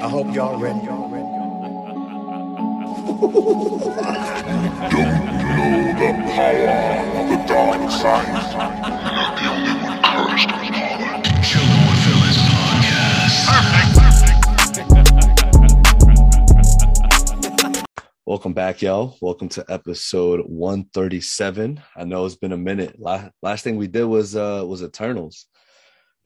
I hope y'all ready. You don't know the power of the dark side. You're not the only one cursed with power. Chill with Phyllis Podcast. Perfect. Welcome back, y'all. Welcome to episode 137. I know it's been a minute. Last thing we did was Eternals.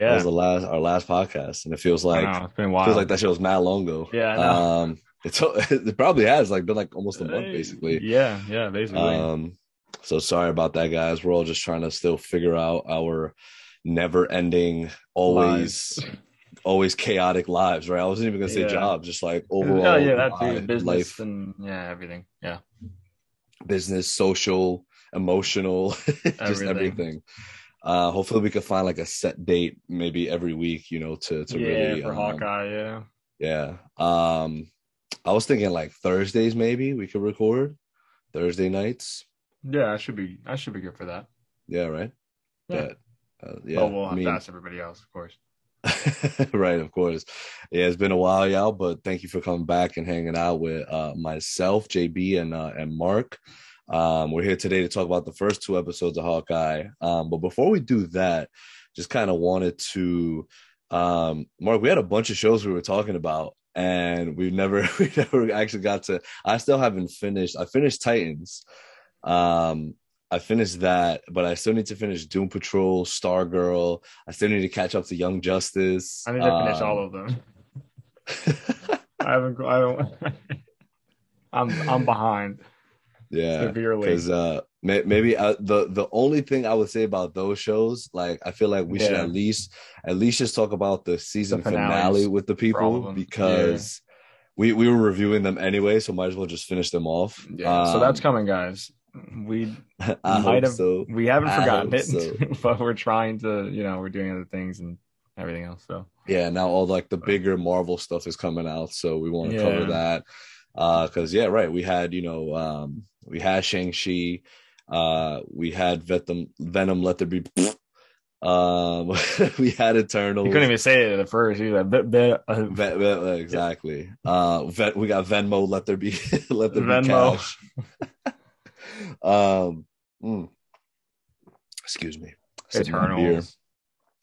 Yeah. That was our last podcast, and it feels like it's been wild. Feels like that shit was mad long ago. Yeah, I know. It probably has been almost a month, basically. Yeah, basically. So sorry about that, guys. We're all just trying to still figure out our never-ending, always chaotic lives, right? I wasn't even gonna say jobs, just overall. Oh yeah, that's business, life, and everything. Yeah, business, social, emotional, just everything. Hopefully we could find a set date maybe every week, to really for Hawkeye. I was thinking Thursdays, maybe we could record Thursday nights. Yeah, I should be good for that. Yeah, right. Yeah. But we'll have to ask everybody else, of course. Right, of course. Yeah, it's been a while, y'all, but thank you for coming back and hanging out with myself, JB, and Mark. We're here today to talk about the first two episodes of Hawkeye. But before we do that, just kind of wanted to, Mark, we had a bunch of shows we were talking about, and we never actually got to. I still haven't finished. I finished Titans. I finished that, but I still need to finish Doom Patrol, Stargirl. I still need to catch up to Young Justice. I need to finish all of them. I'm behind. Yeah, because maybe the only thing I would say about those shows, I feel like we should at least just talk about the season finale with the people, because we were reviewing them anyway, so might as well just finish them off. Yeah, so that's coming, guys. We haven't forgotten it, so. But we're trying to, we're doing other things and everything else. So yeah, now all the bigger Marvel stuff is coming out, so we want to cover that. Because we had we had Shang-Chi, we had Venom Let There Be, we had Eternals. You couldn't even say it at first. You like, exactly. We got Venmo Let There Be Let There Venmo. Be Cash. Excuse me.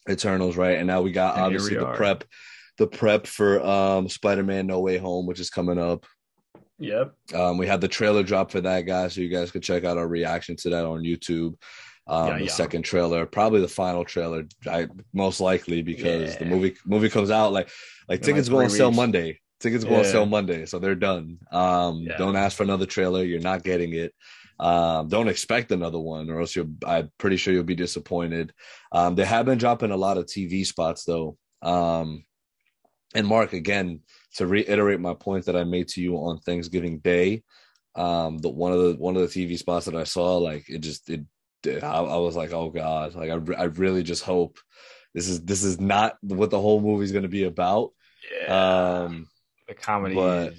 Eternals, right? And now we got obviously the prep for Spider-Man No Way Home, which is coming up. Yep. We had the trailer drop for that, guys, so you guys could check out our reaction to that on YouTube. The second trailer, probably the final trailer, most likely, because the movie comes out tickets go on sale Monday. Tickets go on sale Monday, so they're done. Don't ask for another trailer. You're not getting it. Don't expect another one, or else I'm pretty sure you'll be disappointed. They have been dropping a lot of TV spots, though. And Mark, again, to reiterate my point that I made to you on Thanksgiving Day, one of the TV spots that I saw, I was like, oh god, I really just hope this is not what the whole movie's going to be about. The comedy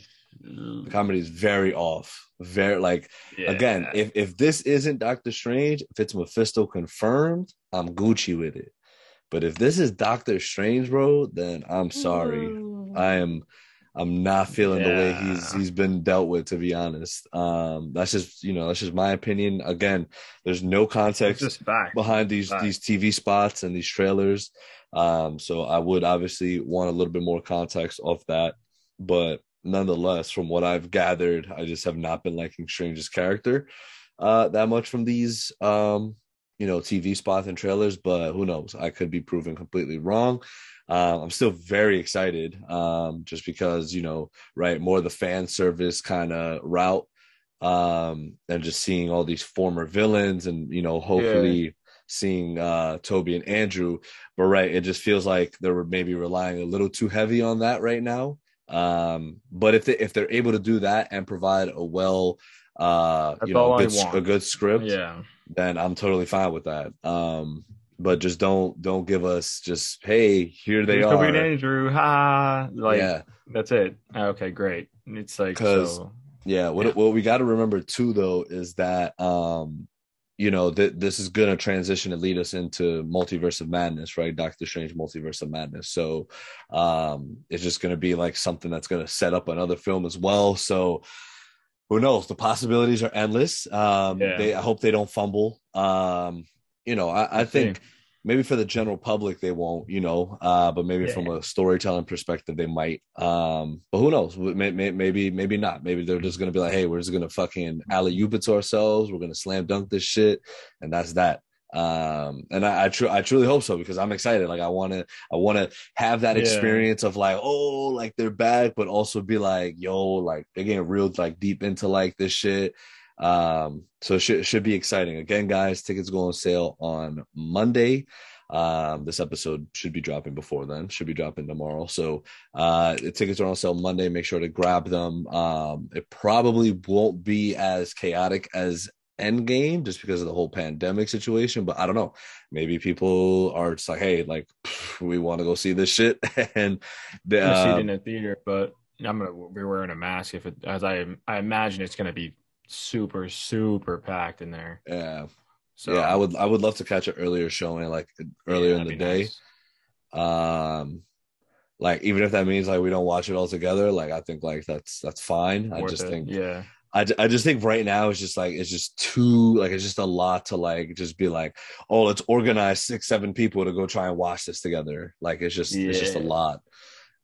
is very off. Very again, if this isn't Doctor Strange, if it's Mephisto confirmed, I'm Gucci with it. But if this is Doctor Strange, bro, then I'm sorry. I'm not feeling the way he's been dealt with, to be honest. That's just my opinion. Again, there's no context behind these TV spots and these trailers. So I would obviously want a little bit more context off that. But nonetheless, from what I've gathered, I just have not been liking Strange's character that much from these TV spots and trailers, but who knows? I could be proven completely wrong. I'm still very excited, just because, more the fan service kind of route, and just seeing all these former villains and, hopefully seeing Toby and Andrew. But, it just feels like they're maybe relying a little too heavy on that right now. But if they're able to do that and provide a a good script, then I'm totally fine with that. But just don't give us just, hey, here they are, Toby and Andrew, that's it. Okay, great. It's what we got to remember too, though, is that you know, this is going to transition and lead us into Multiverse of Madness, right? Doctor Strange, Multiverse of Madness. So it's just going to be like something that's going to set up another film as well. So who knows? The possibilities are endless. I hope they don't fumble. I think maybe for the general public, they won't, but maybe from a storytelling perspective, they might. But who knows? Maybe not. Maybe they're just going to be like, hey, we're just going to fucking alley-oop it to ourselves. We're going to slam dunk this shit. And that's that. And I truly hope so, because I'm excited. Like, I want to have that experience of like, oh, like they're back, but also be like, yo, like they're getting real, like deep into like this shit. So it should be exciting. Again, guys, tickets go on sale on Monday. This episode should be dropping before then, should be dropping tomorrow. So, the tickets are on sale Monday. Make sure to grab them. It probably won't be as chaotic as Endgame just because of the whole pandemic situation, but I don't know, maybe people are just like, hey, like we want to go see this shit, and they see it in a theater, but I'm gonna be wearing a mask if it, as I imagine it's gonna be super super packed in there. I would love to catch an earlier showing, like earlier in the day. Nice. Like even if that means like we don't watch it all together, like I think like that's fine. I just think right now it's just a lot to like just be like, oh, let's organize 6-7 people to go try and watch this together. Like it's just a lot.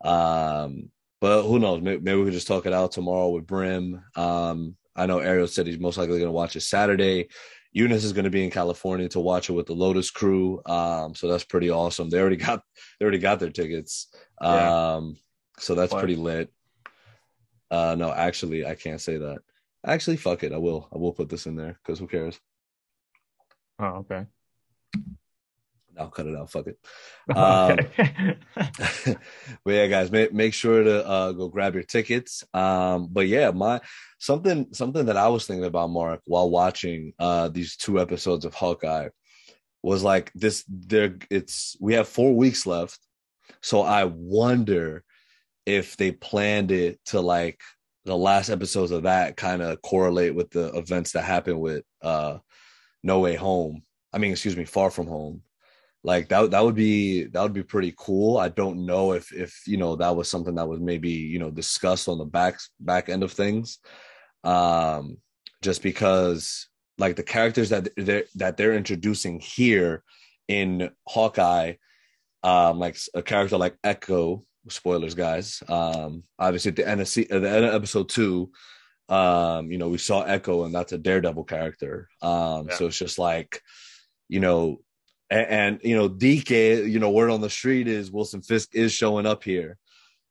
But who knows? Maybe we could just talk it out tomorrow with Brim. I know Ariel said he's most likely going to watch it Saturday. Eunice is going to be in California to watch it with the Lotus crew. So that's pretty awesome. They already got their tickets. So that's pretty lit. No, actually, I can't say that. Actually, fuck it. I will put this in there because who cares? Oh, okay. I'll cut it out. Fuck it. But yeah, guys, make sure to go grab your tickets. But yeah, something that I was thinking about, Mark, while watching these 2 episodes of Hawkeye was like this. We have 4 weeks left, so I wonder if they planned it to like the last episodes of that kind of correlate with the events that happened with No Way Home. I mean, excuse me, Far From Home. Like that would be pretty cool. I don't know if that was something that was maybe discussed on the back end of things, just because like the characters that they're introducing here in Hawkeye, like a character like Echo. Spoilers, guys. Obviously, at the end of episode 2, we saw Echo, and that's a Daredevil character. So it's just like, and DK, word on the street is Wilson Fisk is showing up here.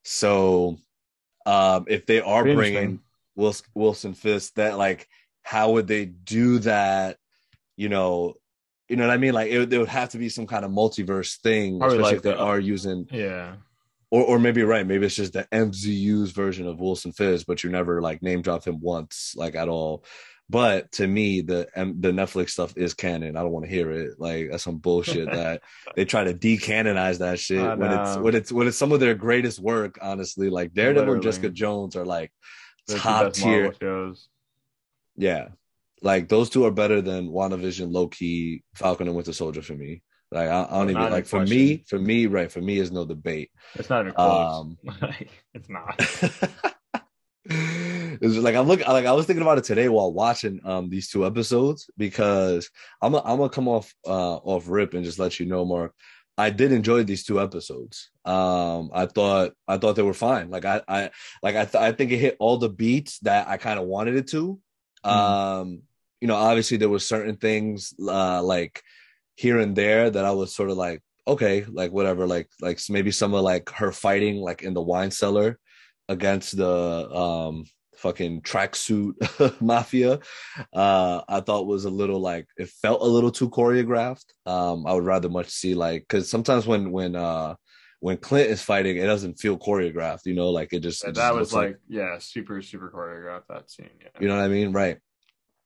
So, if they are bringing Wilson Fisk, that like, how would they do that? You know what I mean? Like, there would have to be some kind of multiverse thing, probably, especially like if they are using. Yeah. Or maybe right, maybe it's just the MCU's version of Wilson Fisk, but you never like name drop him once, like at all. But to me, the Netflix stuff is canon. I don't want to hear it. Like that's some bullshit that they try to decanonize that shit when it's some of their greatest work. Honestly, like Daredevil and Jessica Jones are like top tier shows. Yeah, like those 2 are better than WandaVision, Loki, Falcon and Winter Soldier for me. Like I don't even like for me, right? For me is no debate. It's not even close. It's not. It's like I was thinking about it today while watching these 2 episodes, because I'm gonna come off rip and just let you know, Mark. I did enjoy these 2 episodes. I thought they were fine. Like I think it hit all the beats that I kind of wanted it to. Obviously there were certain things like here and there that I was sort of like, okay, like whatever, like maybe some of like her fighting like in the wine cellar against the fucking tracksuit mafia, I thought was a little like, it felt a little too choreographed. I would rather much see like, because sometimes when Clint is fighting, it doesn't feel choreographed, like it just, was like super super choreographed, that scene. You know what I mean, right?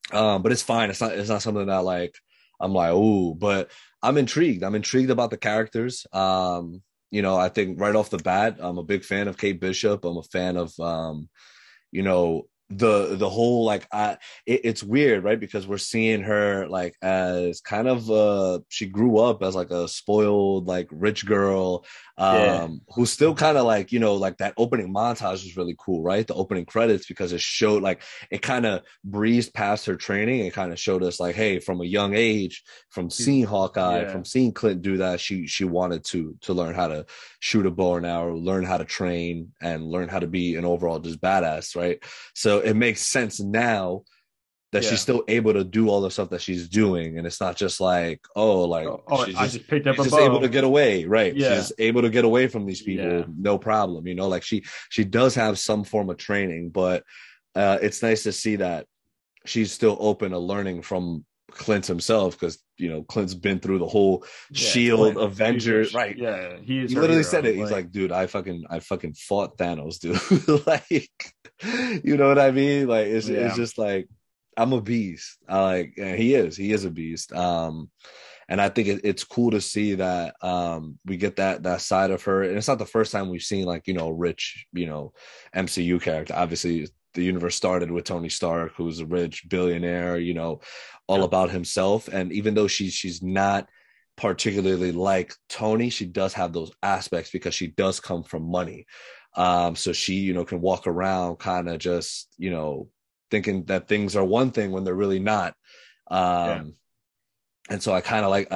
But it's fine. It's not something that like I'm like, ooh, but I'm intrigued. I'm intrigued about the characters. I think right off the bat, I'm a big fan of Kate Bishop. I'm a fan of, the whole like it's weird, right? Because we're seeing her like as kind of she grew up as like a spoiled like rich girl, who's still kind of like, you know, like that opening montage was really cool, right? The opening credits, because it showed like it kind of breezed past her training and kind of showed us like, hey, from a young age, from seeing Hawkeye, from seeing Clint do that, she wanted to learn how to shoot a bow and arrow, learn how to train, and learn how to be an overall just badass, right? So it makes sense now that she's still able to do all the stuff that she's doing, and it's not just like, I just picked up a bow. Able to get away, right? Yeah. She's able to get away from these people, no problem. You know, like she does have some form of training, but it's nice to see that she's still open to learning from Clint himself, because you know Clint's been through the whole Shield, Clint, Avengers, right? Yeah, he literally said it. Like, he's like, dude, I fucking fought Thanos, dude. Like, you know what I mean? Like, it's just like, I'm a beast. He is a beast. And I think it's cool to see that we get that side of her, and it's not the first time we've seen like, you know, rich, you know, MCU character. Obviously, the universe started with Tony Stark, who's a rich billionaire, you know, all about himself. And even though she's not particularly like Tony, she does have those aspects because she does come from money. So she, you know, can walk around kind of just, you know, thinking that things are one thing when they're really not. And so I kind of like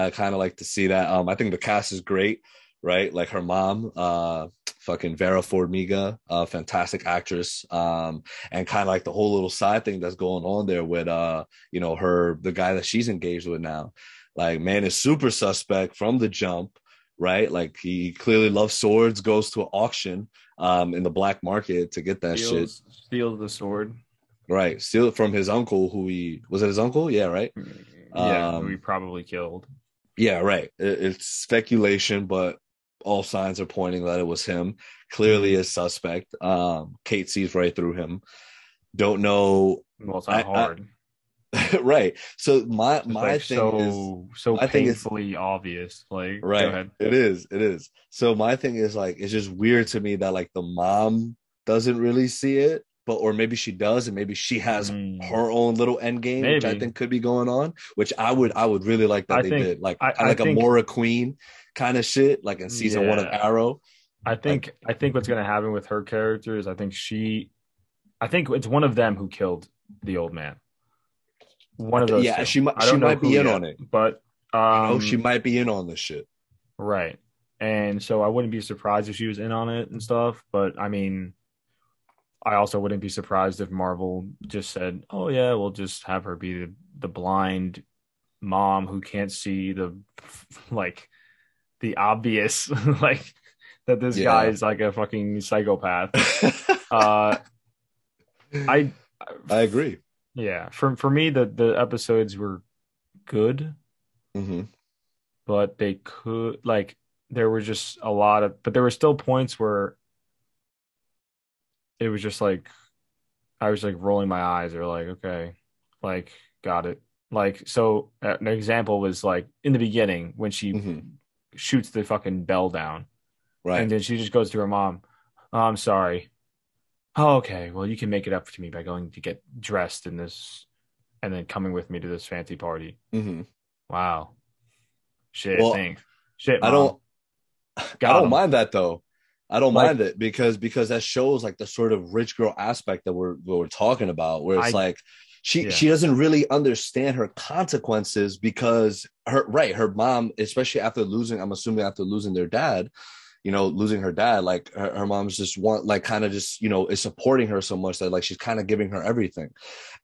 to see that. I think the cast is great, right? Like her mom, fucking Vera Farmiga, fantastic actress, and kind of like the whole little side thing that's going on there with, you know, the guy that she's engaged with now, like, man, is super suspect from the jump, right? Like, he clearly loves swords, goes to an auction in the black market to get that steals the sword, right? Steal it from his uncle, who who he probably killed. Yeah, right. It's speculation, but all signs are pointing that it was him. Clearly a suspect. Kate sees right through him. Don't know. Well, it's not hard. Right. So my thing is so painfully obvious. Like, right. Go ahead. It is. So my thing is like, it's just weird to me that like the mom doesn't really see it, or maybe she does, and maybe she has her own little end game, maybe, which I think could be going on, which I would really like that did. Like I think a Mora Queen kind of shit, like in season one of Arrow. I think what's gonna happen with her character is I think it's one of them who killed the old man. One of those. Yeah, two. She might be in on this shit. Right. And so I wouldn't be surprised if she was in on it and stuff, but I mean, I also wouldn't be surprised if Marvel just said, oh, yeah, we'll just have her be the blind mom who can't see the obvious, like, that this guy is like a fucking psychopath. I agree. Yeah. For me, the episodes were good, but they could, like, there were just a lot of, but there were still points where it was just like, I was like rolling my eyes or like, okay, like, got it. Like, so an example was like in the beginning when she shoots the fucking bell down. Right. And then she just goes to her mom. Oh, I'm sorry. Oh, okay. Well, you can make it up to me by going to get dressed in this and then coming with me to this fancy party. Wow. Shit. Well, thanks. Shit. Mom. I don't mind that though. I don't mind it because that shows like the sort of rich girl aspect that we're talking about, where it's she doesn't really understand her consequences because her mom, especially after losing their dad, you know, losing her dad, like her mom's just you know, is supporting her so much that like she's kind of giving her everything.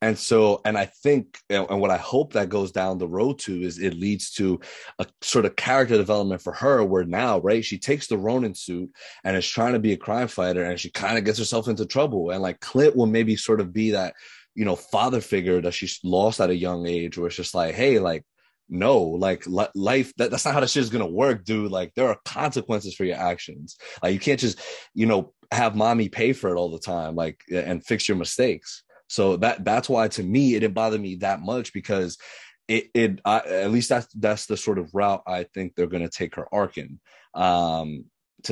And so, and I think, and what I hope that goes down the road to is it leads to a sort of character development for her, where now, right, she takes the Ronin suit and is trying to be a crime fighter, and she kind of gets herself into trouble. And like Clint will maybe sort of be that, you know, father figure that she lost at a young age, where it's just like, hey, like, no, like life, that's not how this shit is gonna work, dude. Like, there are consequences for your actions. Like, you can't just, you know, have mommy pay for it all the time, like, and fix your mistakes. So that's why, to me, it didn't bother me that much, because at least that's the sort of route I think they're gonna take her arc in, to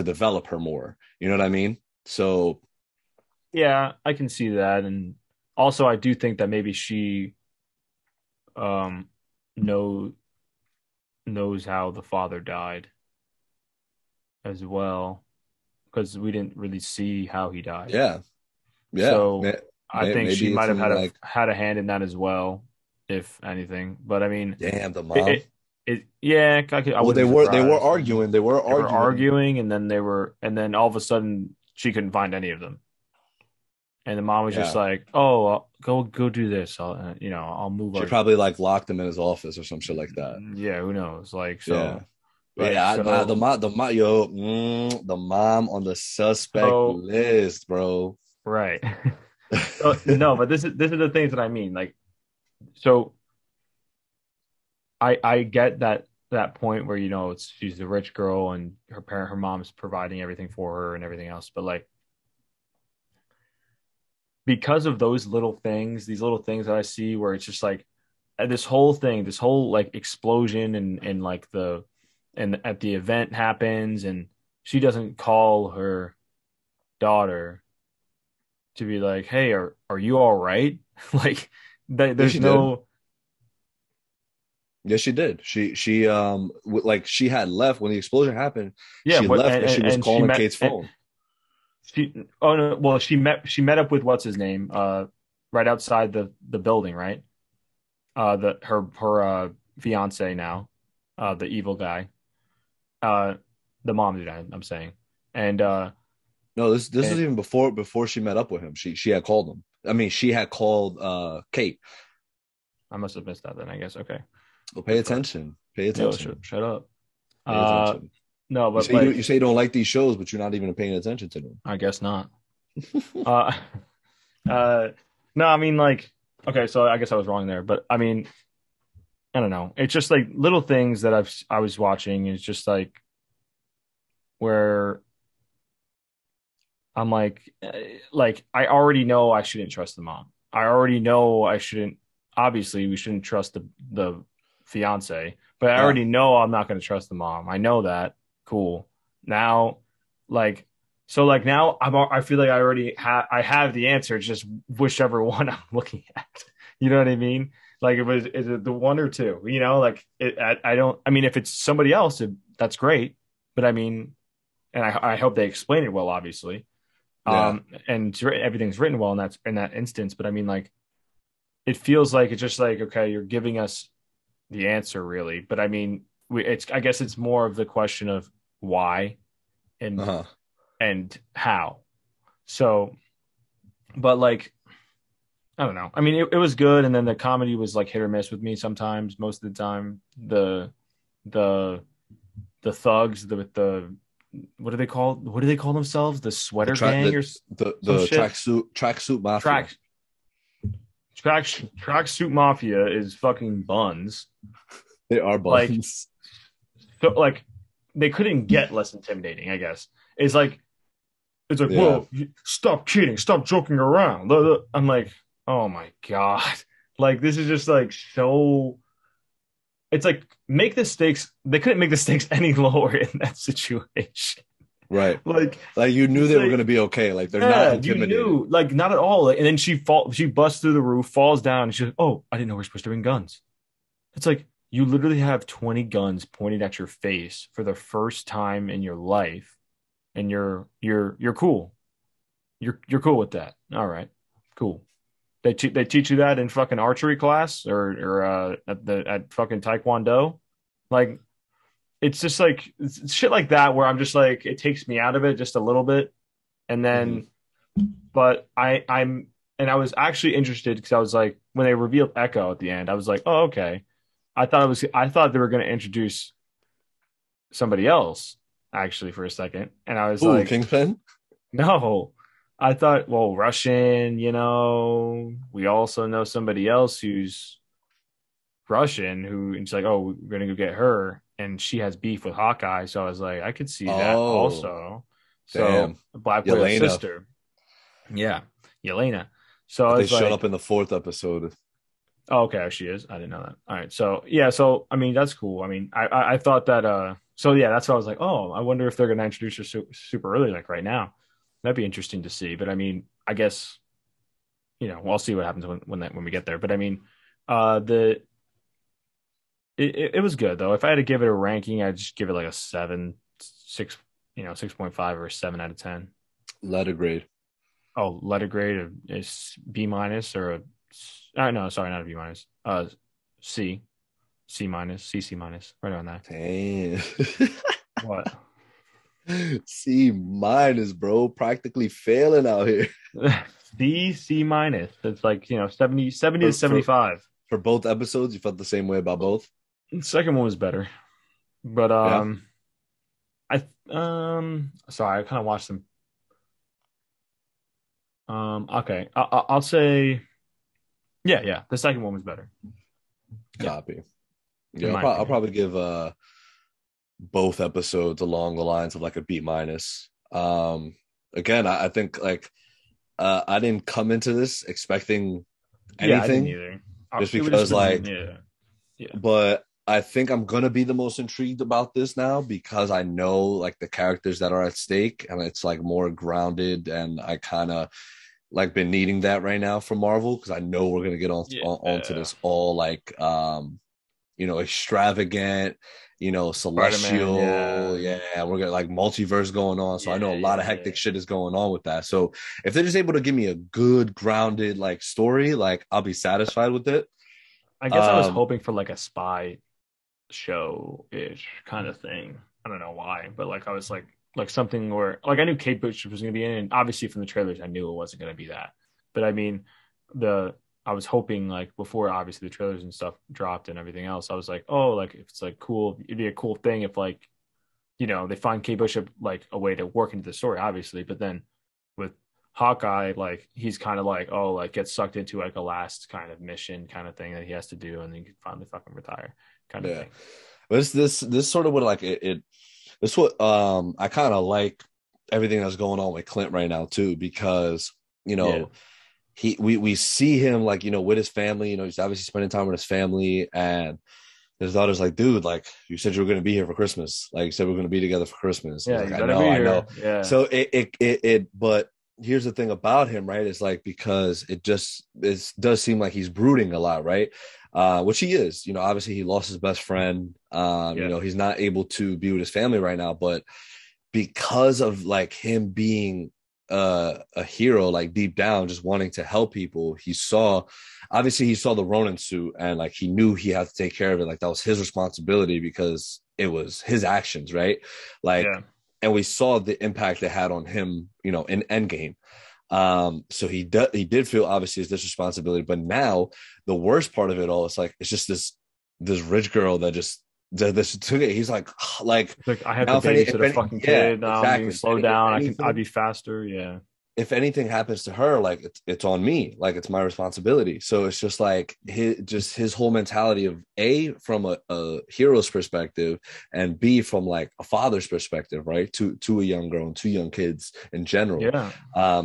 develop her more. You know what I mean? So yeah, I can see that, and Also, I do think that maybe she knows how the father died as well, because we didn't really see how he died. Yeah. So I think she might have had a hand in that as well, if anything. But I mean, damn, the mom. They were arguing, and then and then all of a sudden she couldn't find any of them. And the mom was just like, "Oh, I'll go do this. I'll move on." She probably locked him in his office or some shit like that. Yeah, who knows? The mom on the suspect list, bro. Right. No, but this is the things that I mean. So I get that point where she's the rich girl and her mom's providing everything for her and everything else, but because of those little things, these little things that I see where it's just this whole explosion and at the event happens and she doesn't call her daughter to be like, "Hey, are you all right?" Yes, she did. She had left when the explosion happened. Yeah, she left and she was calling Kate's phone. She met up with what's his name right outside the building, right? Her fiance now, the evil guy, the mom dude, I'm saying, and no, this was even before she met up with him. She had called him. I mean, she had called Kate. I must have missed that then, I guess. Okay. Well, pay attention. Yo, shut up. Pay attention. No, but you say you don't like these shows, but you're not even paying attention to them. I guess not. No, I mean, okay, so I guess I was wrong there, but I mean, I don't know. It's just little things that I was watching. It's just where I'm I already know I shouldn't trust the mom. I already know I shouldn't. Obviously, we shouldn't trust the fiance, but I already know I'm not going to trust the mom. I know that. Cool. Now, now I feel like I already have the answer. It's just whichever one I'm looking at. You know what I mean? Is it the one or two? If it's somebody else, that's great. But I mean, and I hope they explain it well, obviously. Yeah. And everything's written well in that instance. But I mean, it feels like it's just okay, you're giving us the answer, really. But I mean, I guess it's more of the question of why and and how. So, but I don't know. I mean, it was good, and then the comedy was hit or miss with me sometimes. Most of the time, the thugs, the what do they call? What do they call themselves? The sweater gang or the tracksuit mafia. Tracksuit mafia is fucking buns. They are buns. So they couldn't get less intimidating, I guess. It's whoa, stop cheating, stop joking around. I'm oh my God. This is just so. It's make the stakes. They couldn't make the stakes any lower in that situation. Right. You knew they were going to be okay. They're not intimidating. You knew, not at all. And then she busts through the roof, falls down, and she's like, "Oh, I didn't know we're supposed to bring guns." It's you literally have 20 guns pointed at your face for the first time in your life, and you're cool. You're cool with that. All right. Cool. They teach you that in fucking archery class or at fucking Taekwondo. It's just it's shit like that where I'm just it takes me out of it just a little bit. And then, but I was actually interested because I was when they revealed Echo at the end, I was oh, okay. I thought they were going to introduce somebody else actually for a second. And I was Kingpin? No, I thought, well, Russian, we also know somebody else who's Russian and she's oh, we're going to go get her. And she has beef with Hawkeye, so I was I could see that also. So damn. Black Widow's sister, yeah, Yelena. So they showed up in the fourth episode. Oh, okay, she is. I didn't know that. All right, so yeah, so I mean that's cool. I mean I thought that. So yeah, that's why I was oh, I wonder if they're going to introduce her super early right now. That'd be interesting to see. But I mean, I guess you know, we'll see what happens when we get there. But I mean, it was good though. If I had to give it a ranking, I'd just give it like a 7, 6, you know, 6.5 or 7 out of 10. Letter grade. Oh, letter grade is B- or a, oh, no, sorry, not a B-, C. C-, right on that. Damn. What? C-, bro, practically failing out here. C-. It's like, you know, 70 to 75. For both episodes, you felt the same way about both? The second one was better. But sorry, I kind of watched them. Okay, I'll say, yeah, the second one was better. Copy. Yeah, I'll probably give both episodes along the lines of like a B-. Again, I think like I didn't come into this expecting anything, just because like, yeah. But I think I'm gonna be the most intrigued about this now because I know like the characters that are at stake, and it's like more grounded, and I kind of like been needing that right now from Marvel because I know we're gonna get onto this all like you know, extravagant, you know, celestial, we're gonna like multiverse going on. So I know a lot of hectic shit is going on with that. So if they're just able to give me a good grounded like story, like I'll be satisfied with it. I guess I was hoping for like a spy show-ish kind of thing. I don't know why, but like I was like something where like I knew Kate Bishop was gonna be in, and obviously from the trailers I knew it wasn't gonna be that. But I mean, I was hoping like before obviously the trailers and stuff dropped and everything else, I was like, oh, like if it's like cool, it'd be a cool thing if like, you know, they find Kate Bishop like a way to work into the story, obviously. But then with Hawkeye, like he's kind of like, oh, like gets sucked into like a last kind of mission kind of thing that he has to do, and then he can finally fucking retire kind of thing. But it's this sort of what like it's what I kind of like everything that's going on with Clint right now too, because you know we see him like, you know, with his family, you know, he's obviously spending time with his family, and his daughter's like, dude, like you said you were gonna be here for Christmas, like you said we're gonna be together for Christmas. Yeah, like, I know. Yeah. So but here's the thing about him, right? It's like, because it does seem like he's brooding a lot, right? Which he is, you know, obviously he lost his best friend. You know, he's not able to be with his family right now, but because of like him being a hero, like deep down, just wanting to help people, he saw the Ronin suit, and like he knew he had to take care of it. Like that was his responsibility because it was his actions, right? Like, and we saw the impact it had on him, you know, in Endgame. So he did feel obviously it's this responsibility, but now the worst part of it all is like it's just this rich girl that just this took it. He's like I have to babysit a fucking kid. Exactly. Slow down. I'd be faster. Yeah. If anything happens to her, like it's on me. Like it's my responsibility. So it's just like his whole mentality of A, from a hero's perspective, and B, from like a father's perspective, right? To a young girl and two young kids in general. Yeah.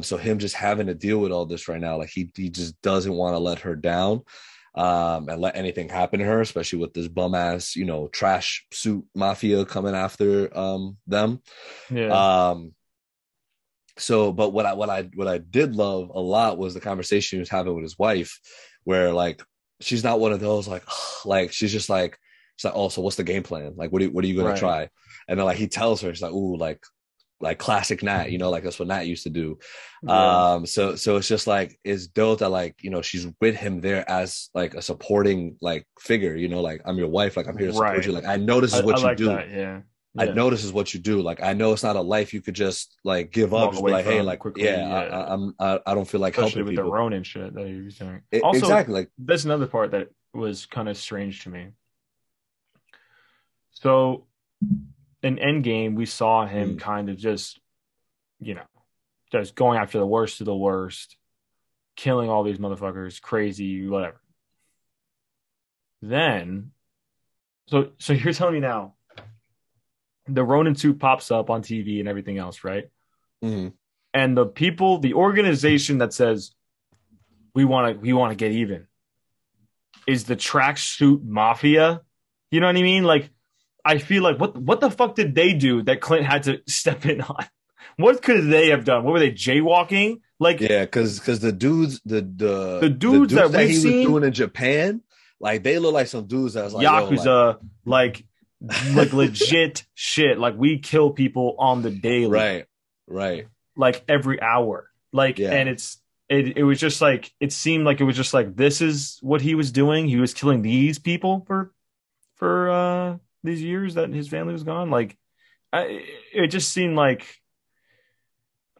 So him just having to deal with all this right now, like he just doesn't want to let her down, and let anything happen to her, especially with this bum ass, you know, trash suit mafia coming after them. Yeah. So, but what I did love a lot was the conversation he was having with his wife, where like she's not one of those like she's just like, she's like, oh, so what's the game plan? Like, what are you gonna try? And then like he tells her, she's like, ooh, like classic Nat, you know, like that's what Nat used to do. Yeah. So it's just like it's dope that like, you know, she's with him there as like a supporting like figure, you know, like I'm your wife, like I'm here to support you, like I know this is what you like do. That, yeah. Yeah. I know this is what you do. Like, I know it's not a life you could just like give up. Just be like, hey, like, quickly, I don't feel like helping with people. The Ronin shit that you're doing. Also, exactly. Like, that's another part that was kind of strange to me. So, in Endgame, we saw him kind of just, you know, just going after the worst of the worst, killing all these motherfuckers, crazy, whatever. Then, so you're telling me now, the Ronin suit pops up on TV and everything else, right? Mm-hmm. And the organization that says we want to get even is the tracksuit mafia. You know what I mean? Like, I feel like what the fuck did they do that Clint had to step in on? What could they have done? What were they, jaywalking? Like, yeah, because the dudes that he was doing in Japan, like they look like some dudes that was like Yakuza, like legit shit. Like we kill people on the daily, right, like every hour, like, yeah. And it was just like, it seemed like it was just like, this is what he was doing. He was killing these people for these years that his family was gone. Like, it just seemed like,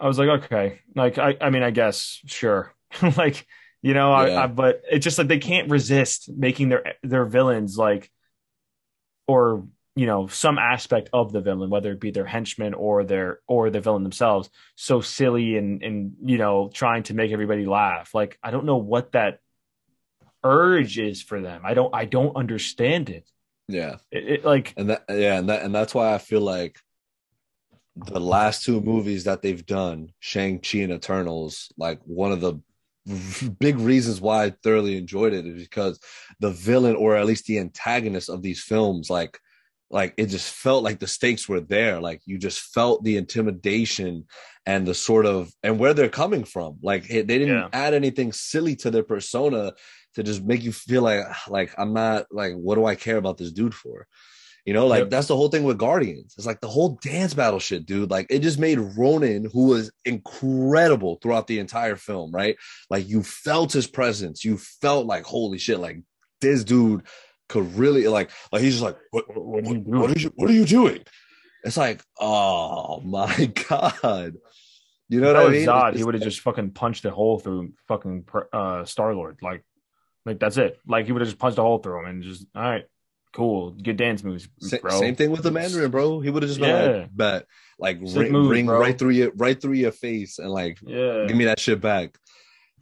I was like, okay, like, I mean, I guess, sure. Like, you know, yeah. But it's just like, they can't resist making their villains like, or, you know, some aspect of the villain, whether it be their henchmen or the villain themselves, so silly and, you know, trying to make everybody laugh. Like, I don't know what that urge is for them. I don't understand it. Yeah. That's why I feel like the last two movies that they've done, Shang-Chi and Eternals, like one of the big reasons why I thoroughly enjoyed it is because the villain, or at least the antagonist of these films, like it just felt like the stakes were there. Like you just felt the intimidation and the sort of, and where they're coming from. Like they didn't add anything silly to their persona to just make you feel like I'm not, like, what do I care about this dude for? You know, like, that's the whole thing with Guardians. It's like the whole dance battle shit, dude. Like, it just made Ronan, who was incredible throughout the entire film, right? Like, you felt his presence. You felt like, holy shit, like, this dude could really, like he's just like, what are you doing? It's like, oh, my God. You know what I mean? Odd. He would have just fucking punched a hole through fucking Star-Lord. Like, that's it. Like, he would have just punched a hole through him and just, all right. Cool, good dance moves, bro. Same thing with the Mandarin, bro. He would have just been like, right through your face, and like, give me that shit back.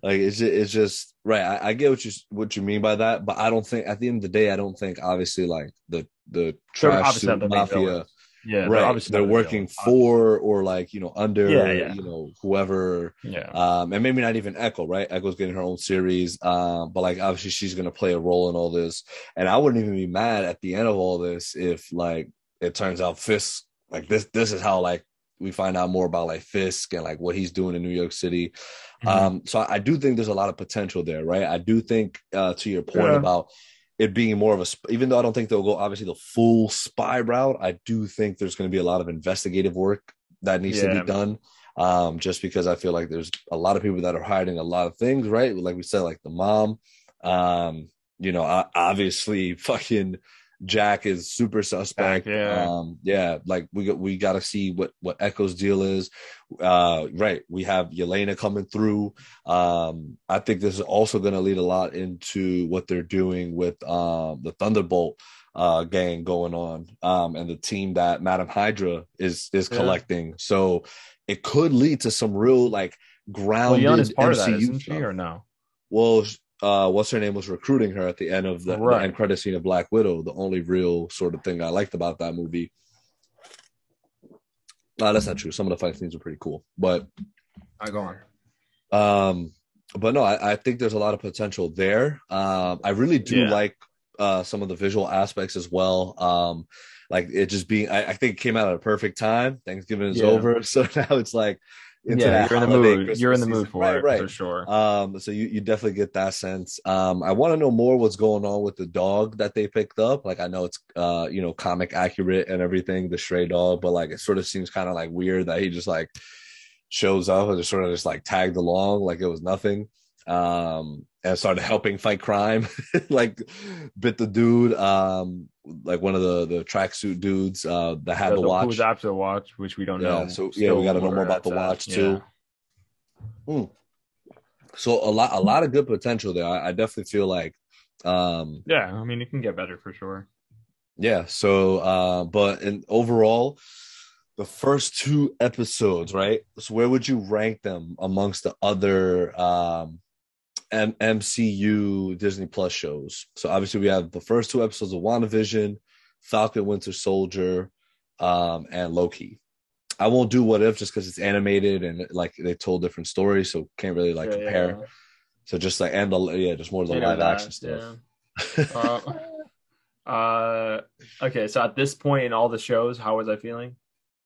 Like, it's just right. I get what you mean by that, but I don't think at the end of the day, I don't think obviously like the trash suit mafia, right? They're working for or like, you know, under you know, whoever, and maybe not even Echo, right? Echo's getting her own series, but like obviously she's gonna play a role in all this, and I wouldn't even be mad at the end of all this if like it turns out Fisk, like this is how like we find out more about like Fisk and like what he's doing in New York City. Mm-hmm. So I do think there's a lot of potential there, right? I do think to your point about it being more of a, even though I don't think they'll go obviously the full spy route, I do think there's going to be a lot of investigative work that needs to be done. Just because I feel like there's a lot of people that are hiding a lot of things, right? Like we said, like the mom, you know, obviously fucking Jack is super suspect. Like we got to see what Echo's deal is. Right. We have Yelena coming through. I think this is also going to lead a lot into what they're doing with the Thunderbolt gang going on, and the team that Madame Hydra is collecting. So it could lead to some real like grounded part MCU of that, isn't she, or no? Well, what's her name was recruiting her at the end of the end credit scene of Black Widow. The only real sort of thing I liked about that movie. That's not true. Some of the fight scenes are pretty cool, but I go on. But no, I think there's a lot of potential there. I really do like some of the visual aspects as well. Like it just being, I think it came out at a perfect time. Thanksgiving is over, so now it's like. You're in the mood. Christmas you're in the mood season. For it, right. For sure. So you definitely get that sense. I want to know more what's going on with the dog that they picked up. Like I know it's you know, comic accurate and everything, the stray dog, but like it sort of seems kind of like weird that he just like shows up and just sort of just like tagged along like it was nothing. And started helping fight crime, like bit the dude, like one of the tracksuit dudes that had the watch. Who was after the watch, which we don't know. So we got to know more about the watch too. So a lot of good potential there. I definitely feel like, I mean, it can get better for sure. Yeah. So, but in overall. The first two episodes, right? So where would you rank them amongst the other MCU Disney Plus shows? So obviously we have the first two episodes of WandaVision, Falcon Winter Soldier, and Loki. I won't do What If just because it's animated and like they told different stories, so can't really like compare. Yeah. So just like just more of the live action stuff. Yeah. Okay, so at this point in all the shows, how was I feeling?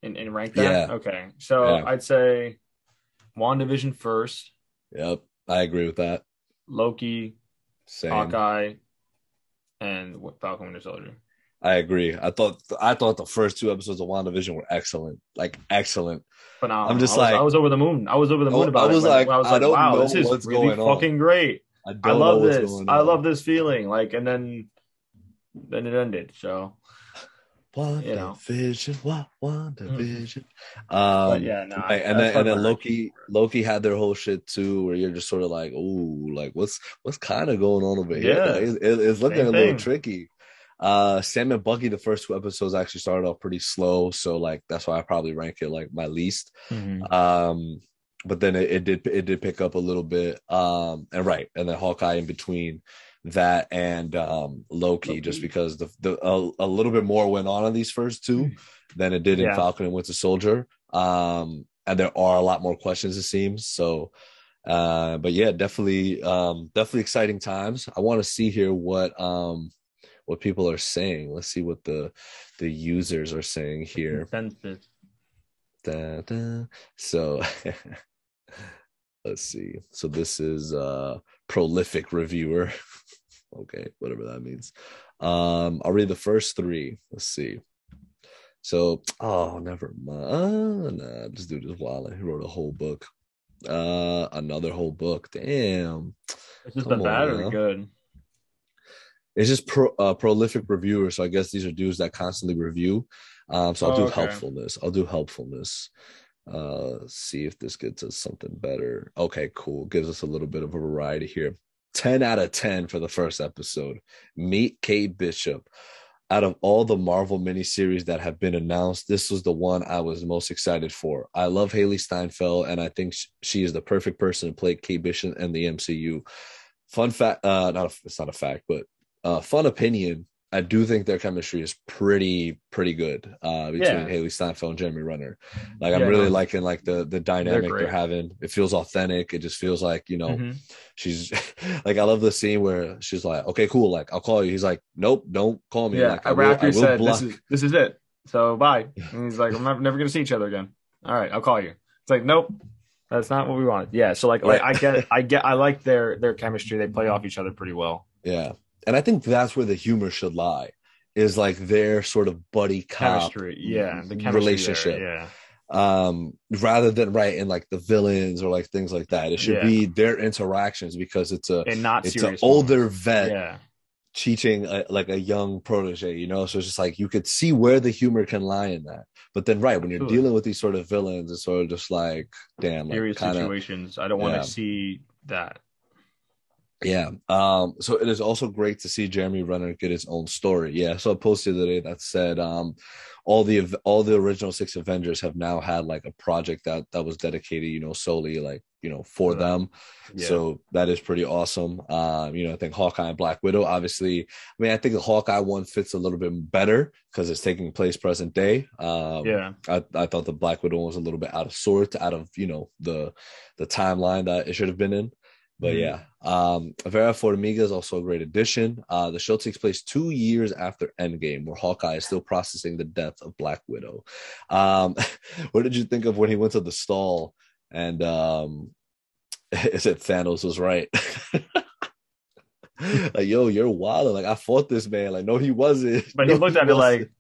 and rank that? Yeah. Okay. So yeah. I'd say WandaVision first. Yep. I agree with that. Loki, same. Hawkeye, and Falcon Winter Soldier. I agree. I thought the first two episodes of WandaVision were excellent. Like, excellent. Phenomenal. I'm just I was over the moon. I was over the moon about it. I was like, wow, this is really fucking great. I love this. I love this feeling. Like, and then it ended. So, WandaVision. And then Loki had their whole shit too, where you're just sort of like, ooh, like what's kind of going on over here? Yeah. Like, it's looking a little tricky. Sam and Bucky, the first two episodes actually started off pretty slow, so like that's why I probably rank it like my least. Mm-hmm. But then it did pick up a little bit. And then Hawkeye in between that and Loki, just because a little bit more went on these first two than it did in Falcon and Winter Soldier. And there are a lot more questions, it seems. So definitely exciting times. I want to see here what people are saying. Let's see what the users are saying here. So let's see. So this is prolific reviewer. Okay, whatever that means. I'll read the first three. Let's see. So, never mind. Nah, this dude is wild. He wrote a whole book. Another whole book. Damn. It's just bad or good. It's just prolific reviewer, so I guess these are dudes that constantly review. I'll do helpfulness. See if this gets us something better. Okay, cool. Gives us a little bit of a variety here. 10 out of 10 for the first episode. Meet Kate Bishop. Out of all the Marvel miniseries that have been announced, this was the one I was most excited for. I love Hailee Steinfeld, and I think she is the perfect person to play Kate Bishop in the MCU. Fun fact, it's not a fact, but fun opinion. I do think their chemistry is pretty good between Hailee Steinfeld and Jeremy Renner. Like, I'm really liking like the dynamic they're having. It feels authentic. It just feels like, you know, she's like, I love the scene where she's like, okay, cool. Like, I'll call you. He's like, nope, don't call me. Yeah, like, I said, this is it. So bye. And he's like, I'm never going to see each other again. All right, I'll call you. It's like, nope, that's not what we wanted. Yeah. So like I like their chemistry. They play off each other pretty well. Yeah. And I think that's where the humor should lie, is like their sort of buddy cop relationship there, rather than in like the villains or like things like that. It should be their interactions, because it's an older vet teaching a young protege, you know? So it's just like, you could see where the humor can lie in that. But then, when you're dealing with these sort of villains, it's sort of just like, damn. Serious situations. I don't want to see that. Yeah. So it is also great to see Jeremy Renner get his own story. Yeah. So I posted the other day that said all the original 6 Avengers have now had like a project that was dedicated, you know, solely like, you know, for them. Yeah. So that is pretty awesome. I think Hawkeye and Black Widow, obviously. I mean, I think the Hawkeye one fits a little bit better because it's taking place present day. I thought the Black Widow was a little bit out of sorts, out of, you know, the timeline that it should have been in. But Vera Farmiga is also a great addition. The show takes place 2 years after Endgame, where Hawkeye is still processing the death of Black Widow. What did you think of when he went to the stall and it said Thanos was right? Like, yo, you're wild. Like, I fought this man. Like, no, he wasn't. But he looked at me like...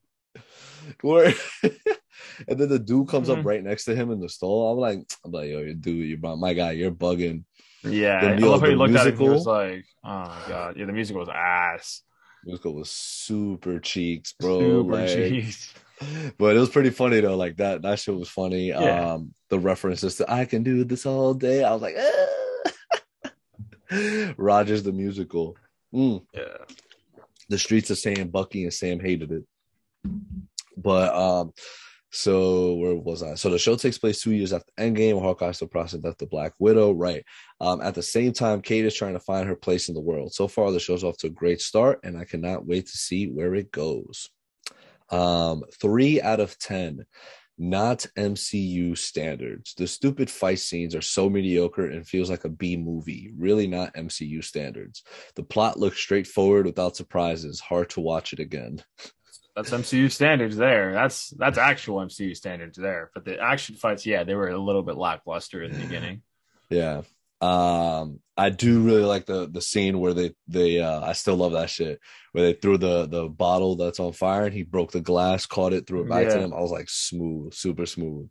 And then the dude comes up right next to him in the stall. I'm like, yo, dude, you're my guy. You're bugging. Yeah, I love how he looked at it. He was like, "Oh my god, yeah." The musical was ass. Musical was super cheeks, bro. Super cheeks. But it was pretty funny though. Like that shit was funny. Yeah. The references to "I can do this all day." I was like, Rogers the musical. Yeah. The streets of Sam, Bucky, and Sam hated it. But so where was I? So the show takes place 2 years after Endgame, where Hawkeye still processing the Black Widow, right? At the same time, Kate is trying to find her place in the world. So far, the show's off to a great start, and I cannot wait to see where it goes. 3 out of 10, not MCU standards. The stupid fight scenes are so mediocre and feels like a B movie. Really not MCU standards. The plot looks straightforward without surprises. Hard to watch it again. That's MCU standards there. That's actual MCU standards there. But the action fights, yeah, they were a little bit lackluster in the beginning. Yeah. I do really like the scene where they I still love that shit, where they threw the bottle that's on fire and he broke the glass, caught it, threw it back to him. I was like, smooth, super smooth.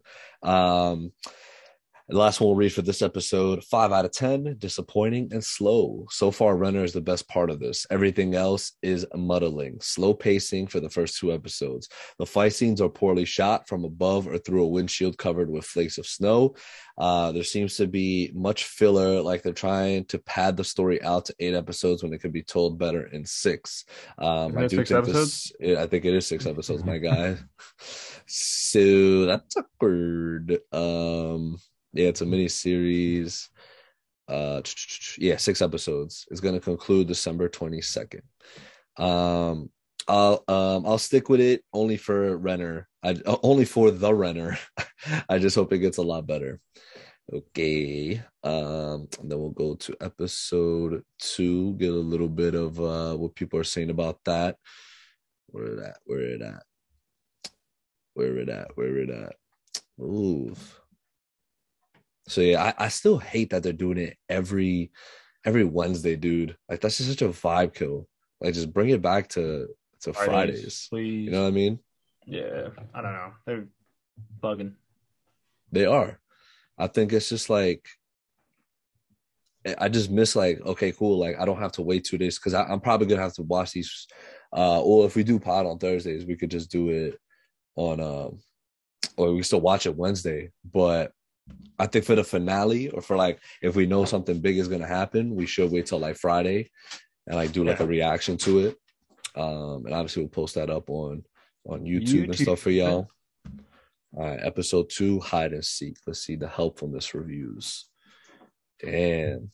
The last one we'll read for this episode, 5 out of 10, disappointing and slow. So far, Renner is the best part of this. Everything else is muddling, slow pacing for the first 2 episodes. The fight scenes are poorly shot from above or through a windshield covered with flakes of snow. There seems to be much filler, like they're trying to pad the story out to 8 episodes when it could be told better in 6. I think it is 6 episodes, my guy. So that's awkward. Yeah, it's a mini series. 6 episodes. It's going to conclude December 22nd. I'll stick with it only for Renner. Only for the Renner. I just hope it gets a lot better. Okay. Then we'll go to episode 2. Get a little bit of what people are saying about that. Where it at? Ooh. So yeah, I still hate that they're doing it every Wednesday, dude. Like, that's just such a vibe kill. Like, just bring it back to Fridays, please. You know what I mean? Yeah, I don't know. They're bugging. They are. I think it's just like, I just miss, like, okay, cool. Like, I don't have to wait 2 days because I'm probably gonna have to watch these. Or if we do pod on Thursdays, we could just do it on, or we still watch it Wednesday, but. I think for the finale, or for like if we know something big is gonna happen, we should wait till like Friday and like do like a reaction to it. And obviously we'll post that up on YouTube and stuff for y'all. All right, episode 2, hide and seek. Let's see the helpfulness reviews. Damn.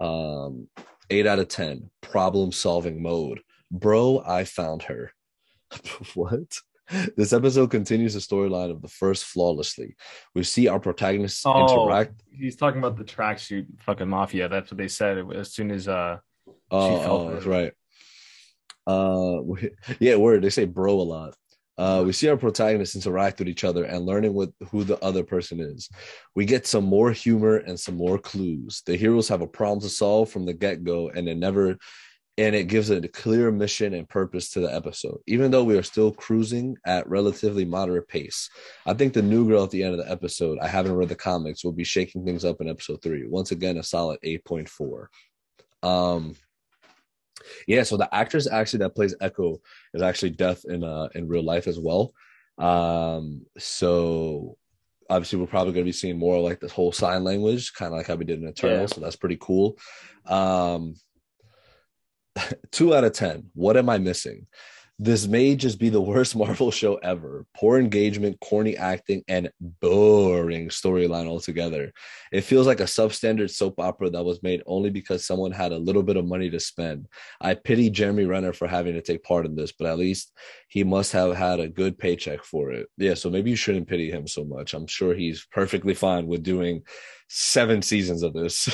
8 out of 10, problem solving mode. Bro, I found her. What? This episode continues the storyline of the first flawlessly. We see our protagonists interact. He's talking about the tracksuit fucking mafia. That's what they said as soon as she fell. That's right. They say bro a lot. We see our protagonists interact with each other and learning who the other person is. We get some more humor and some more clues. The heroes have a problem to solve from the get-go, and it gives it a clear mission and purpose to the episode, even though we are still cruising at relatively moderate pace. I think the new girl at the end of the episode, I haven't read the comics, will be shaking things up in episode 3. Once again, a solid 8.4. So the actress actually that plays Echo is actually deaf in real life as well. So obviously we're probably going to be seeing more like this whole sign language, kind of like how we did in Eternals, so that's pretty cool. 2 out of 10. What am I missing? This may just be the worst Marvel show ever. Poor engagement, corny acting, and boring storyline altogether. It feels like a substandard soap opera that was made only because someone had a little bit of money to spend. I pity Jeremy Renner for having to take part in this, but at least he must have had a good paycheck for it. Yeah, so maybe you shouldn't pity him so much. I'm sure he's perfectly fine with doing 7 seasons of this.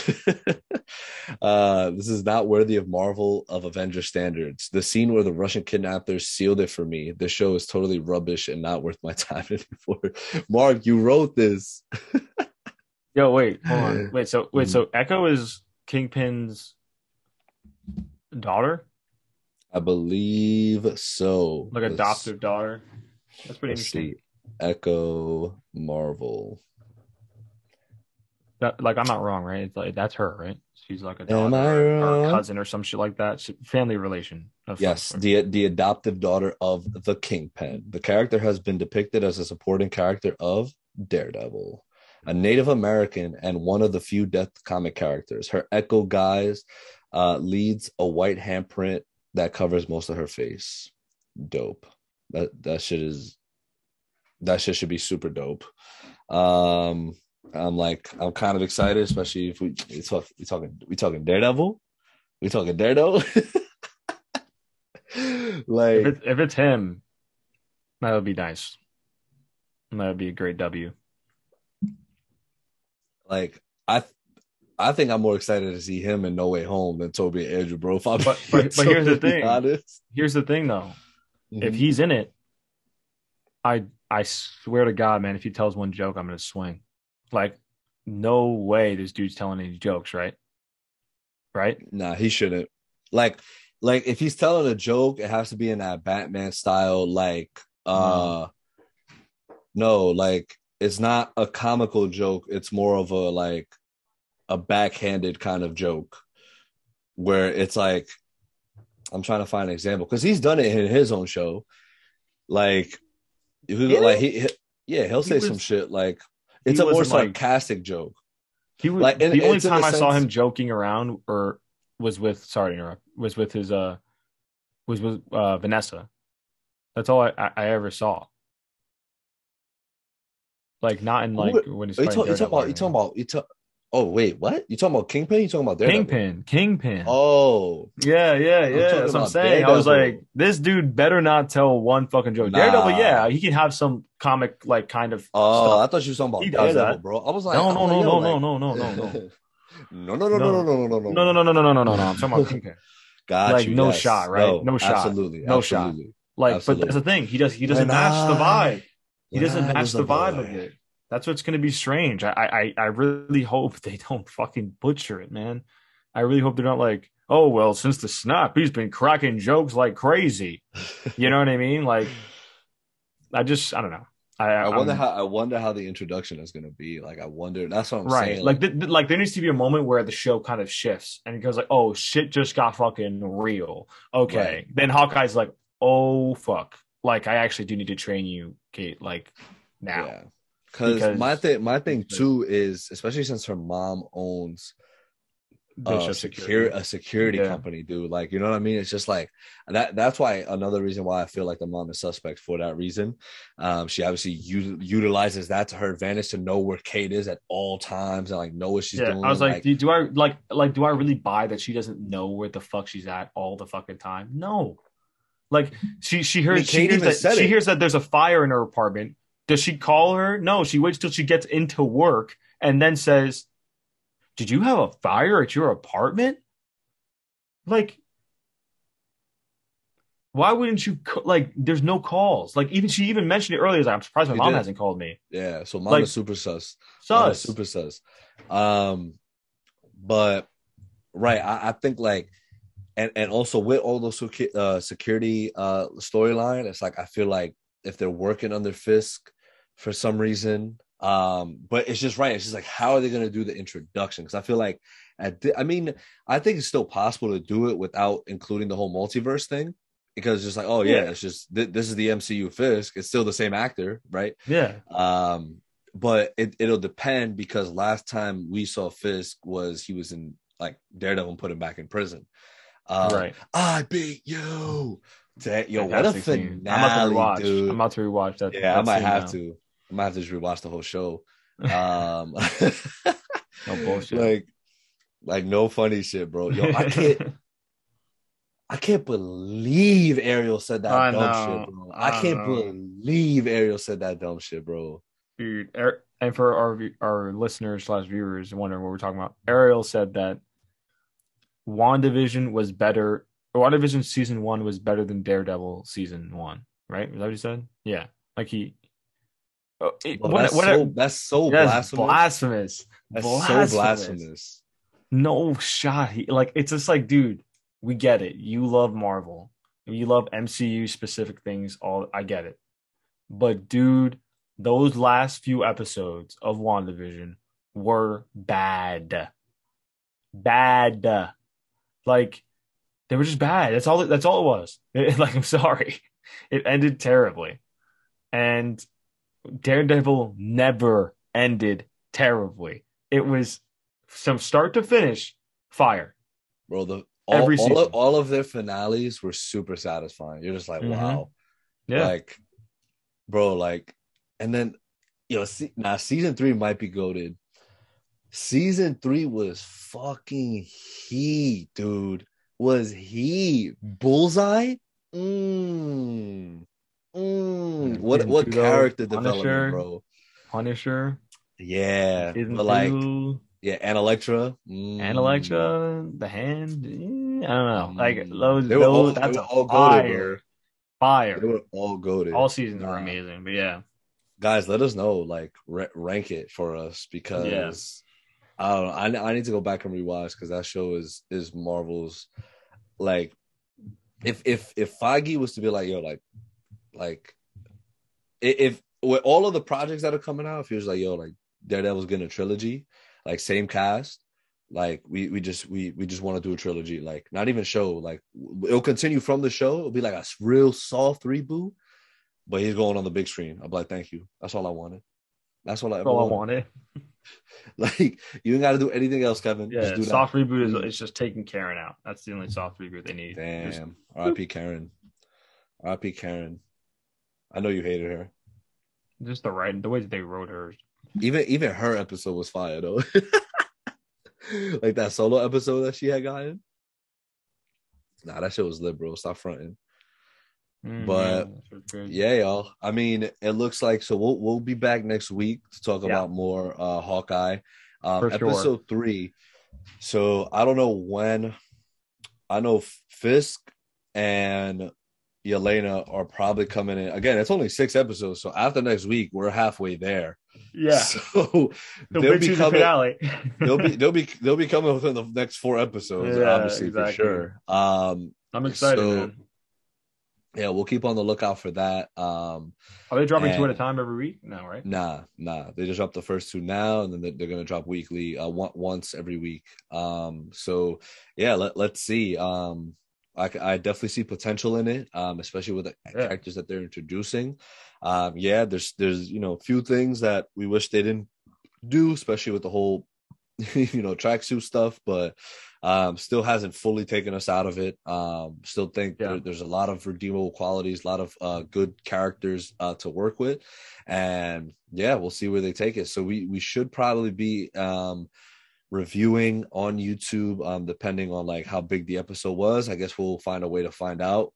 This is not worthy of Marvel of Avengers standards. The scene where the Russian kidnappers sealed it for me. The show is totally rubbish and not worth my time anymore. Mark, you wrote this. Yo, wait, hold on. So Echo is Kingpin's daughter? I believe so. Like adoptive daughter. That's pretty interesting. See. Echo Marvel. That, like, I'm not wrong, right? It's like, that's her, right? She's like a daughter or a cousin or some shit like that. Family relation. Yes, the adoptive daughter of the Kingpin. The character has been depicted as a supporting character of Daredevil, a Native American and one of the few Death comic characters. Her Echo guise leads a white handprint that covers most of her face. Dope. That shit should be super dope. I'm kind of excited, especially if we talking Daredevil. We talking Daredevil. Like, if it's him, that would be nice. That would be a great W. Like, I think I'm more excited to see him in No Way Home than Toby and Andrew, bro. But here's the thing. Here's the thing, though. Mm-hmm. If he's in it, I swear to God, man, if he tells one joke, I'm going to swing. Like, no way this dude's telling any jokes, right? Right? Nah, he shouldn't. Like if he's telling a joke, it has to be in that Batman style, like, no, like, it's not a comical joke. It's more of a, like, a backhanded kind of joke where it's like, I'm trying to find an example because he's done it in his own show. Like, he'll say some shit like it's a more sarcastic joke. He would, like, the only time I saw him joking around or was with his Vanessa. That's all I ever saw. Like not in like when he's talking about. Oh wait, what? You talking about Kingpin? You talking about Daredevil? Kingpin. Oh, yeah. That's what I'm saying. Daredevil. I was like, this dude better not tell one fucking joke. Nah. Daredevil, yeah, he can have some comic like kind of. Oh, stuff. I thought you were talking about Daredevil, bro. I was like, no. I'm talking about Kingpin. Got like, you. No yes. shot, right? No shot. Absolutely, no shot. Like, but that's the thing. He doesn't match the vibe. He doesn't match the vibe of it. That's what's going to be strange. I really hope they don't fucking butcher it, man. I really hope they're not like, oh, well, since the snap, he's been cracking jokes like crazy. You know what I mean? Like, I don't know. I wonder how the introduction is going to be. Like, I wonder. That's what I'm saying. Like, there needs to be a moment where the show kind of shifts and it goes like, oh, shit just got fucking real. Okay. Right. Then Hawkeye's like, oh, fuck. Like, I actually do need to train you, Kate, like, now. Yeah. Because my thing too is, especially since her mom owns a security company, dude. Like, you know what I mean? It's just like that. That's why another reason why I feel like the mom is suspect for that reason. She obviously utilizes that to her advantage to know where Kate is at all times and like know what she's doing. I was like, do I really buy that she doesn't know where the fuck she's at all the fucking time? No. Like she hears that there's a fire in her apartment. Does she call her? No, she waits till she gets into work and then says, "Did you have a fire at your apartment?" Like, why wouldn't you? Like, there's no calls. Like, she even mentioned it earlier. Like, I'm surprised my mom hasn't called me. Yeah, so mom is super sus. But right, I think like, and also with all those security storyline, it's like I feel like if they're working under Fisk for some reason, but it's just right. It's just like, how are they going to do the introduction? Because I feel like, I think it's still possible to do it without including the whole multiverse thing, because it's just like, oh yeah, it's just this is the MCU Fisk. It's still the same actor, right? Yeah. But it'll depend, because last time we saw Fisk he was in like Daredevil and put him back in prison. Right. I beat you. What a finale, dude. I'm about to rewatch that. Yeah, I might have to. I might have to just rewatch the whole show. No bullshit. Like no funny shit, bro. Yo, I can't believe Ariel said that dumb shit, bro. I can't believe Ariel said that dumb shit, bro. Dude, and for our listeners / viewers wondering what we're talking about, Ariel said that WandaVision was better. WandaVision season 1 was better than Daredevil season 1, right? Is that what he said? Yeah. Like that's so blasphemous. That's so blasphemous. No shot. It's just like, dude, we get it. You love Marvel. You love MCU specific things. I get it. But dude, those last few episodes of WandaVision were bad. Bad. Like, they were just bad. That's all it was. I'm sorry. It ended terribly. And Daredevil never ended terribly. It was from start to finish fire. Bro, all of their finales were super satisfying. You're just like, wow. Yeah. And then, now season 3 might be goated. Season 3 was fucking heat, dude. Was he Bullseye? What character development, bro? Punisher. Yeah. And Elektra. The Hand. I don't know. Like, those, that's all fire. Fire. They were all goated. All seasons were amazing, but yeah. Guys, let us know, like, rank it for us, because I don't know, I need to go back and rewatch, because that show is Marvel's, like, if Feige was to be like, yo, like if with all of the projects that are coming out, if he was like, yo, like, Daredevil's getting a trilogy, like, same cast, like, we just want to do a trilogy, like, not even show, like, it'll continue from the show, it'll be like a real soft reboot, but he's going on the big screen. I'm like, thank you. That's all I wanted. That's all I wanted. Like, you ain't got to do anything else, Kevin. Yeah, just do soft that. Reboot is it's just taking Karen out. That's the only soft reboot they need. Damn. Just... R.I.P. Karen. R.I.P. Karen. I know you hated her. Just the way that they wrote her. Even her episode was fire, though. Like, that solo episode that she had gotten. Nah, that shit was lit, bro. Stop fronting. Mm-hmm. But yeah, y'all. I mean, it looks like so. We'll be back next week to talk about more Hawkeye, episode 3. So I don't know when. I know Fisk and Yelena are probably coming in again. It's only 6 episodes, so after next week, we're halfway there. Yeah. So they'll be coming. They'll be coming within the next 4 episodes. Yeah, obviously, exactly. For sure. I'm excited. So, yeah, we'll keep on the lookout for that. Are they dropping 2 at a time every week now, right? Nah. They just dropped the first 2 now, and then they're going to drop weekly, once every week. So, yeah, let's see. I definitely see potential in it, especially with the characters that they're introducing. There's a few things that we wish they didn't do, especially with the whole tracksuit stuff, but still hasn't fully taken us out of it. Still think there's a lot of redeemable qualities, a lot of good characters to work with, and we'll see where they take it. So we should probably be reviewing on YouTube, depending on like how big the episode was. I guess we'll find a way to find out.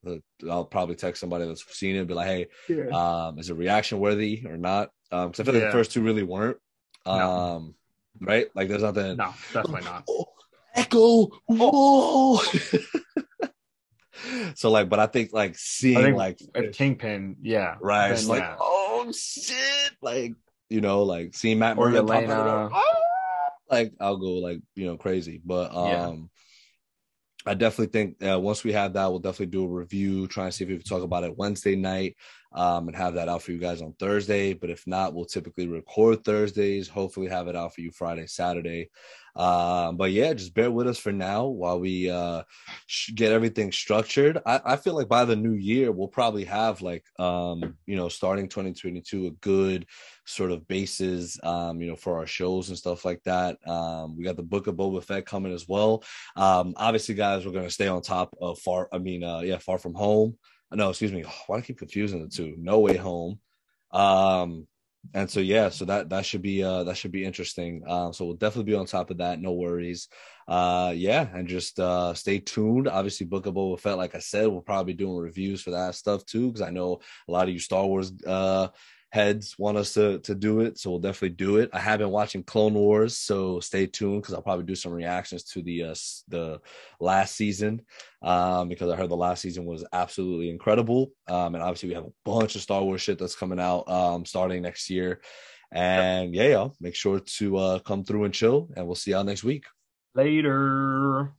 I'll probably text somebody that's seen it and be like, hey, is it reaction worthy or not? Because I feel like the first 2 really weren't. No. Right? Like, there's nothing. No, definitely not. Oh, Echo. Oh. So, like, but I think, like, seeing, like, Kingpin, right? It's like, oh shit, like, like seeing Matt Murray, like, I'll go, like, crazy. But I definitely think once we have that, we'll definitely do a review, try and see if we can talk about it Wednesday night, and have that out for you guys on Thursday. But if not, we'll typically record Thursdays, hopefully have it out for you Friday, Saturday. But yeah, just bear with us for now while we get everything structured. I feel like by the new year, we'll probably have like, starting 2022, a good sort of basis, for our shows and stuff like that. We got the Book of Boba Fett coming as well. Obviously, guys, we're going to stay on top of Far From Home. No, excuse me. Oh, why do I keep confusing the 2? No Way Home. And so, so that should be interesting. So we'll definitely be on top of that. No worries. And just stay tuned. Obviously, Book of Boba Fett, like I said, we'll probably be doing reviews for that stuff too, because I know a lot of you Star Wars heads want us to do it, so we'll definitely do it. I have been watching Clone Wars, so stay tuned, because I'll probably do some reactions to the last season, because I heard the last season was absolutely incredible. And obviously we have a bunch of Star Wars shit that's coming out starting next year. And y'all make sure to come through and chill, and we'll see y'all next week. Later.